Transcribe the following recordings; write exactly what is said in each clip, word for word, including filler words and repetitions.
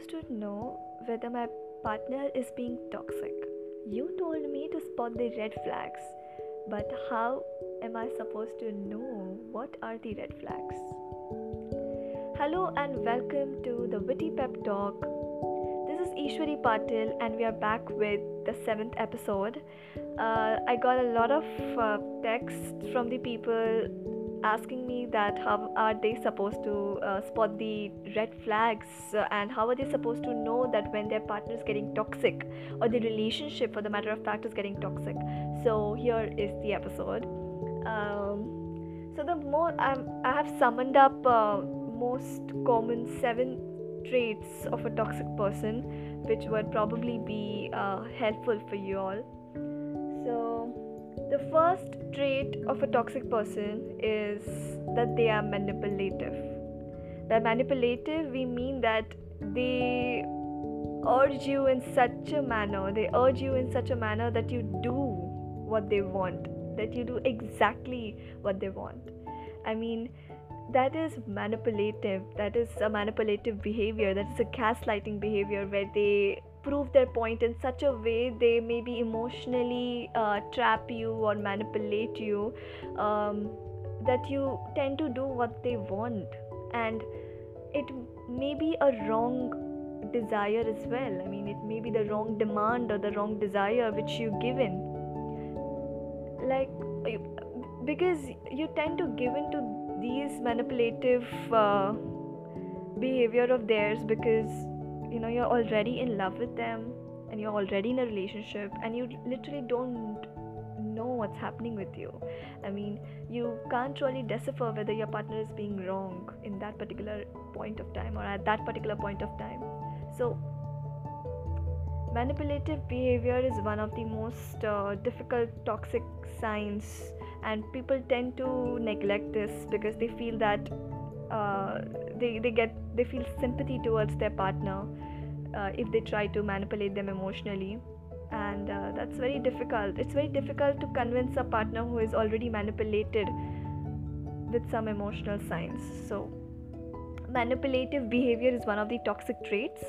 supposed to know whether my partner is being toxic. You told me to spot the red flags, but how am I supposed to know what are the red flags? Hello and welcome to the Witty Pep Talk. This is Ishwari Patil and we are back with the seventh episode. Uh, I got a lot of uh, texts from the people asking me that how are they supposed to uh, spot the red flags uh, and how are they supposed to know that when their partner is getting toxic, or the relationship for the matter of fact is getting toxic. So here is the episode. Um, so the more I'm, I have summoned up uh, most common seven traits of a toxic person, which would probably be uh, helpful for you all. So the first trait of a toxic person is that they are manipulative. By manipulative, we mean that they urge you in such a manner, they urge you in such a manner that you do what they want, that you do exactly what they want. I mean, that is manipulative, that is a manipulative behavior, that is a gaslighting behavior where they prove their point in such a way they maybe emotionally uh, trap you or manipulate you um, that you tend to do what they want, and it may be a wrong desire as well. I mean, it may be the wrong demand or the wrong desire which you give in, like, because you tend to give in to these manipulative uh, behavior of theirs because you know, you're already in love with them and you're already in a relationship and you literally don't know what's happening with you. I mean, you can't really decipher whether your partner is being wrong in that particular point of time or at that particular point of time. So, manipulative behavior is one of the most uh, difficult toxic signs, and people tend to neglect this because they feel that Uh, they they get they feel sympathy towards their partner uh, if they try to manipulate them emotionally, and uh, that's very difficult. It's very difficult to convince a partner who is already manipulated with some emotional signs. So, manipulative behavior is one of the toxic traits.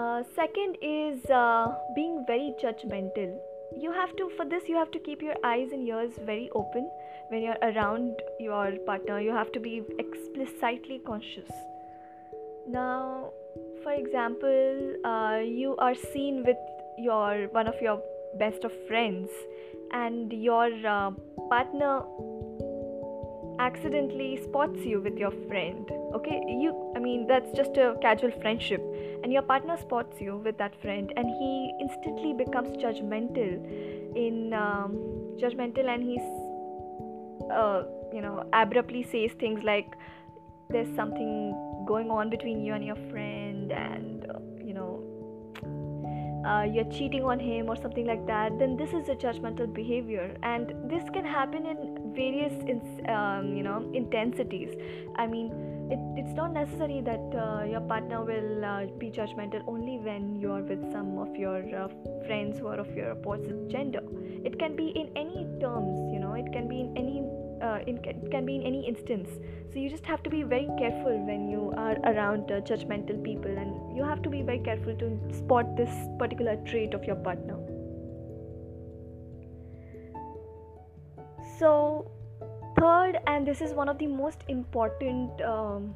Uh, second is uh, being very judgmental. You have to, for this, you have to keep your eyes and ears very open when you're around your partner. You have to be explicitly conscious. Now, for example, uh, you are seen with your one of your best of friends, and your uh, partner accidentally spots you with your friend. Okay, you, I mean, that's just a casual friendship, and your partner spots you with that friend, and he instantly becomes judgmental, in um, judgmental, and he's uh, you know, abruptly says things like, "There's something going on between you and your friend, and uh, you know, uh, you're cheating on him," or something like that. Then this is a judgmental behavior, and this can happen in various um, you know, intensities. I mean, it, it's not necessary that uh, your partner will uh, be judgmental only when you are with some of your uh, friends who are of your opposite gender. It can be in any terms, you know, it can be in any uh, it, can, it can be in any instance. So you just have to be very careful when you are around uh, judgmental people, and you have to be very careful to spot this particular trait of your partner. So, third, and this is one of the most important um,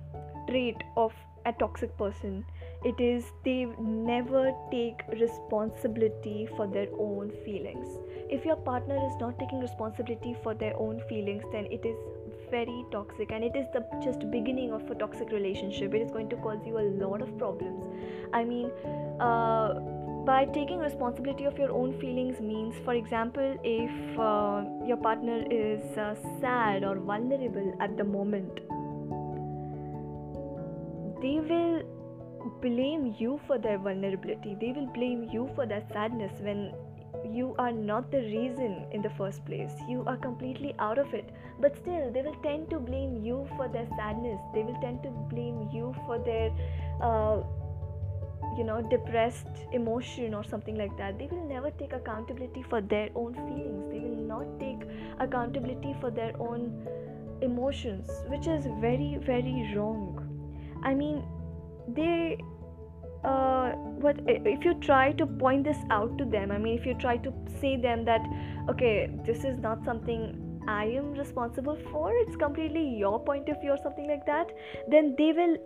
trait of a toxic person, it is they never take responsibility for their own feelings. If your partner is not taking responsibility for their own feelings, then it is very toxic, and it is the just beginning of a toxic relationship. It is going to cause you a lot of problems. I mean, uh, by taking responsibility of your own feelings means, for example, if uh, your partner is uh, sad or vulnerable at the moment, they will blame you for their vulnerability. They will blame you for their sadness when you are not the reason in the first place. You are completely out of it. But still, they will tend to blame you for their sadness. They will tend to blame you for their uh, you know, depressed emotion or something like that. They will never take accountability for their own feelings. They will not take accountability for their own emotions, which is very, very wrong. I mean, they uh, what if you try to point this out to them, I mean if you try to say them that okay, this is not something I am responsible for, it's completely your point of view or something like that, then they will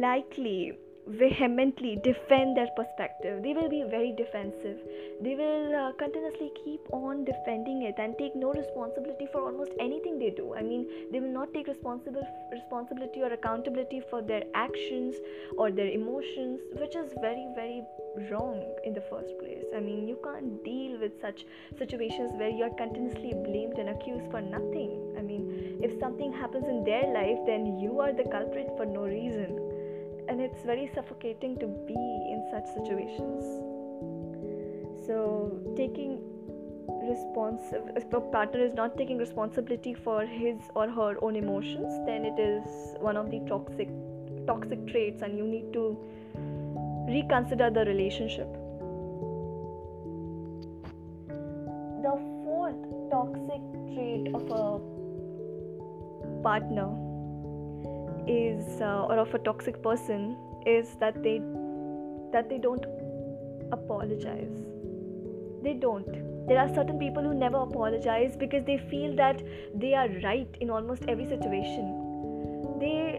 likely vehemently defend their perspective. They will be very defensive. They will uh, continuously keep on defending it and take no responsibility for almost anything they do. I mean, they will not take responsible responsibility or accountability for their actions or their emotions, which is very, very wrong in the first place. I mean, you can't deal with such situations where you are continuously blamed and accused for nothing. I mean, if something happens in their life, then you are the culprit for no reason. And it's very suffocating to be in such situations. So taking responsive, if a partner is not taking responsibility for his or her own emotions, then it is one of the toxic toxic traits, and you need to reconsider the relationship. The fourth toxic trait of a partner is uh, or of a toxic person is that they that they don't apologize. They don't. There are certain people who never apologize because they feel that they are right in almost every situation. They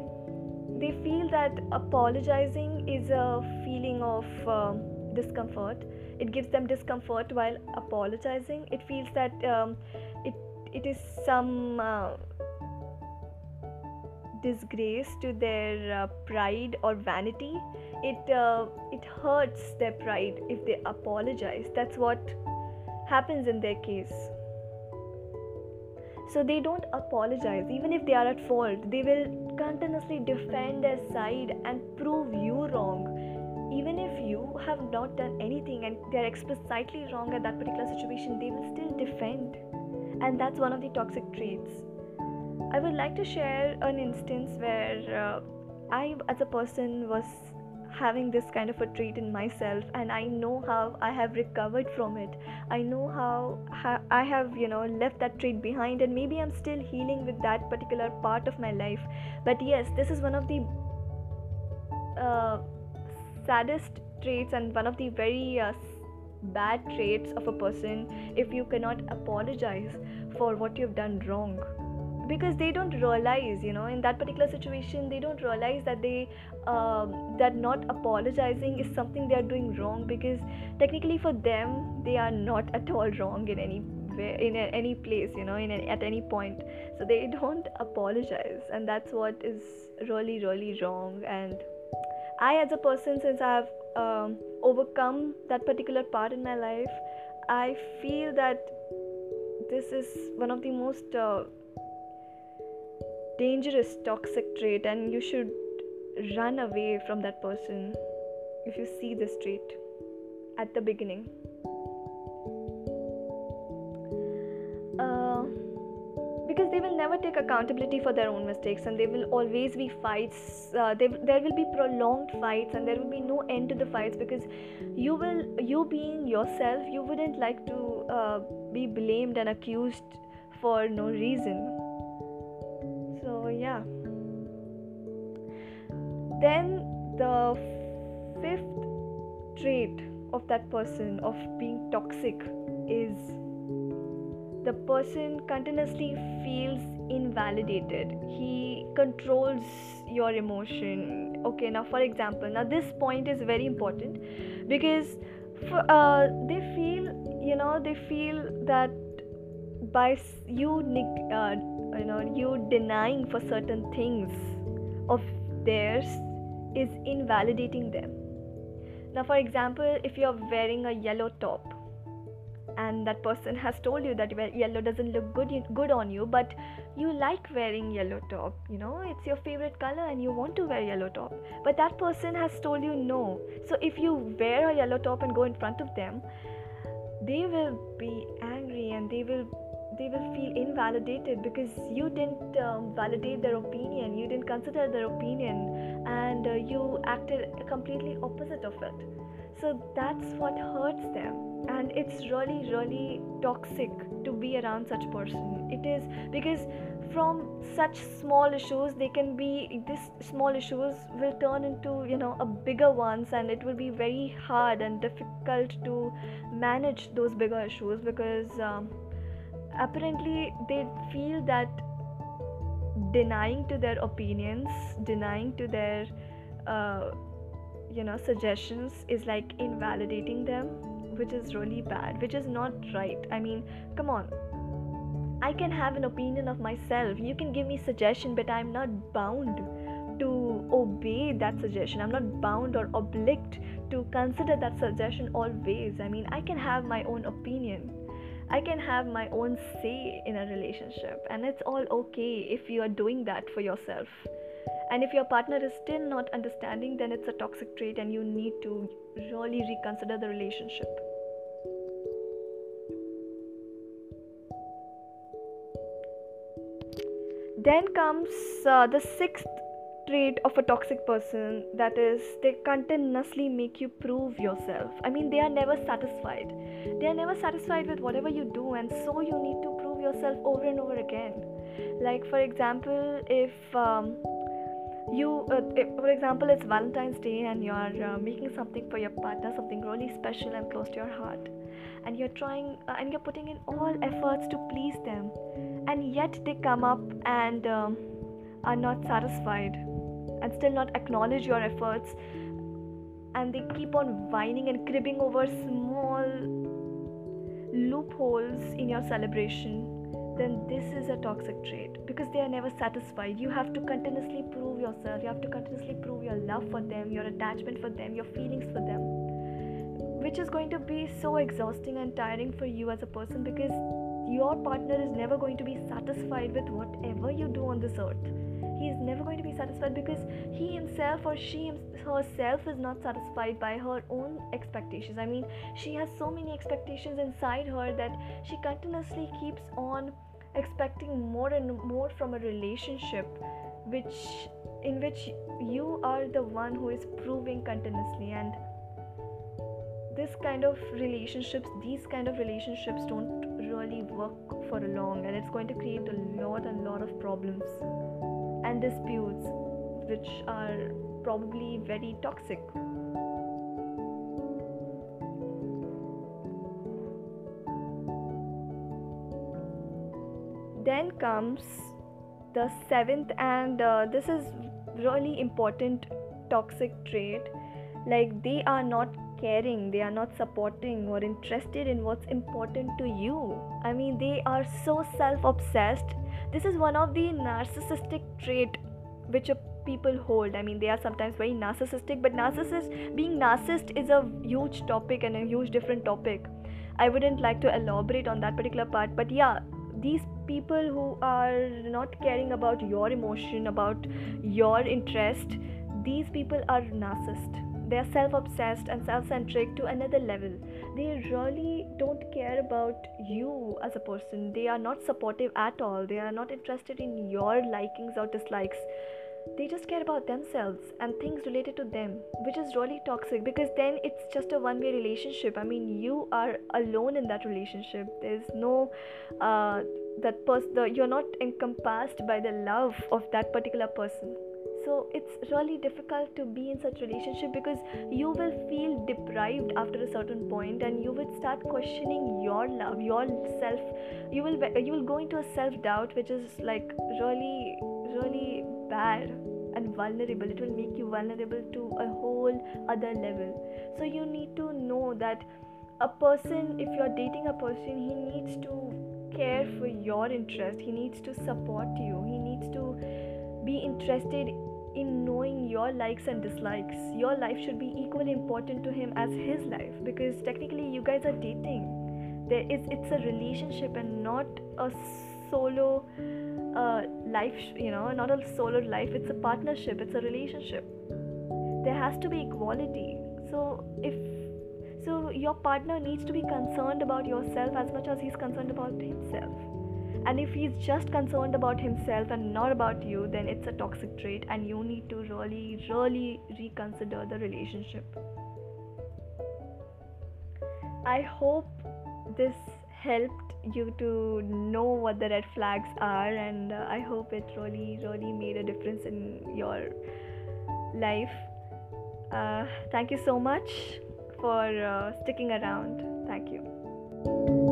they feel that apologizing is a feeling of uh, discomfort. It gives them discomfort while apologizing. It feels that um, it it is some uh, disgrace to their uh, pride or vanity. It uh, it hurts their pride if they apologize. That's what happens in their case. So they don't apologize even if they are at fault. They will continuously defend their side and prove you wrong even if you have not done anything and they are explicitly wrong at that particular situation. They will still defend, and that's one of the toxic traits. I would like to share an instance where uh, I as a person was having this kind of a trait in myself, and I know how I have recovered from it. I know how, how I have, you know, left that trait behind, and maybe I'm still healing with that particular part of my life. But yes, this is one of the uh, saddest traits and one of the very uh, bad traits of a person, if you cannot apologize for what you've done wrong. Because they don't realize, you know, in that particular situation, they don't realize that they um, that not apologizing is something they are doing wrong. Because technically, for them, they are not at all wrong in any way, in a, any place, you know, in a, at any point. So they don't apologize, and that's what is really, really wrong. And I, as a person, since I have um, overcome that particular part in my life, I feel that this is one of the most uh, dangerous toxic trait, and you should run away from that person if you see this trait at the beginning. Uh, because they will never take accountability for their own mistakes, and there will always be fights. Uh, they, there will be prolonged fights, and there will be no end to the fights, because you will, you being yourself, you wouldn't like to uh, be blamed and accused for no reason. Yeah. Then the fifth trait of that person, of being toxic, is the person continuously feels invalidated. He controls your emotion. Okay, now for example, now this point is very important, because for, uh, they feel, you know, they feel that by you uh, you know you denying for certain things of theirs is invalidating them. Now for example, if you are wearing a yellow top and that person has told you that yellow doesn't look good good on you, but you like wearing yellow top, you know, it's your favorite color and you want to wear yellow top, but that person has told you no. So if you wear a yellow top and go in front of them, they will be angry and they will they will feel invalidated, because you didn't um, validate their opinion, you didn't consider their opinion, and uh, you acted completely opposite of it. So that's what hurts them, and it's really, really toxic to be around such person. It is, because from such small issues, they can be, these small issues will turn into, you know, a bigger ones, and it will be very hard and difficult to manage those bigger issues, because um, apparently they feel that denying to their opinions, denying to their uh, you know suggestions is like invalidating them, which is really bad, which is not right. I mean, come on, I can have an opinion of myself. You can give me suggestion, but I'm not bound to obey that suggestion. I'm not bound or obliged to consider that suggestion always. I mean, I can have my own opinion. I can have my own say in a relationship, and it's all okay if you are doing that for yourself. And if your partner is still not understanding, then it's a toxic trait and you need to really reconsider the relationship. Then comes uh, the sixth trait of a toxic person, that is, they continuously make you prove yourself. I mean, they are never satisfied. They are never satisfied with whatever you do, and so you need to prove yourself over and over again. Like, for example, if um, you, uh, if, for example, it's Valentine's Day and you're uh, making something for your partner, something really special and close to your heart, and you're trying uh, and you're putting in all efforts to please them, and yet they come up and um, are not satisfied and still not acknowledge your efforts, and they keep on whining and cribbing over small loopholes in your celebration. Then this is a toxic trait, because they are never satisfied. You have to continuously prove yourself. You have to continuously prove your love for them, your attachment for them, your feelings for them, which is going to be so exhausting and tiring for you as a person, because your partner is never going to be satisfied with whatever you do on this earth. He is never going to be satisfied, because he himself or she herself is not satisfied by her own expectations. I mean, she has so many expectations inside her that she continuously keeps on expecting more and more from a relationship which in which you are the one who is proving continuously. And this kind of relationships, these kind of relationships don't really work for long, and it's going to create a lot and lot of problems and disputes, which are probably very toxic. Then comes the seventh, and uh, this is really important toxic trait. Like, they are not caring, they are not supporting or interested in what's important to you. I mean, they are so self-obsessed. This is one of the narcissistic trait which a people hold. I mean, they are sometimes very narcissistic, but narcissist, being narcissist is a huge topic and a huge different topic. I wouldn't like to elaborate on that particular part, but yeah, these people who are not caring about your emotion, about your interest, these people are narcissists. They are self-obsessed and self-centric to another level. They really don't care about you as a person. They are not supportive at all. They are not interested in your likings or dislikes. They just care about themselves and things related to them, which is really toxic, because then it's just a one-way relationship. I mean, you are alone in that relationship. There's no uh, that person. You're not encompassed by the love of that particular person. So it's really difficult to be in such relationship, because you will feel deprived after a certain point, and you will start questioning your love, yourself. You will you will go into a self-doubt, which is like really, really bad and vulnerable. It will make you vulnerable to a whole other level. So you need to know that a person, if you're dating a person, he needs to care for your interest. He needs to support you. He needs to be interested in knowing your likes and dislikes. Your life should be equally important to him as his life, because technically you guys are dating. There is it's a relationship and not a solo uh, life, you know, not a solo life. It's a partnership, it's a relationship. There has to be equality. So if so your partner needs to be concerned about yourself as much as he's concerned about himself. And if he's just concerned about himself and not about you, then it's a toxic trait, and you need to really, really reconsider the relationship. I hope this helped you to know what the red flags are, and uh, I hope it really, really made a difference in your life. Uh, thank you so much for uh, sticking around. Thank you.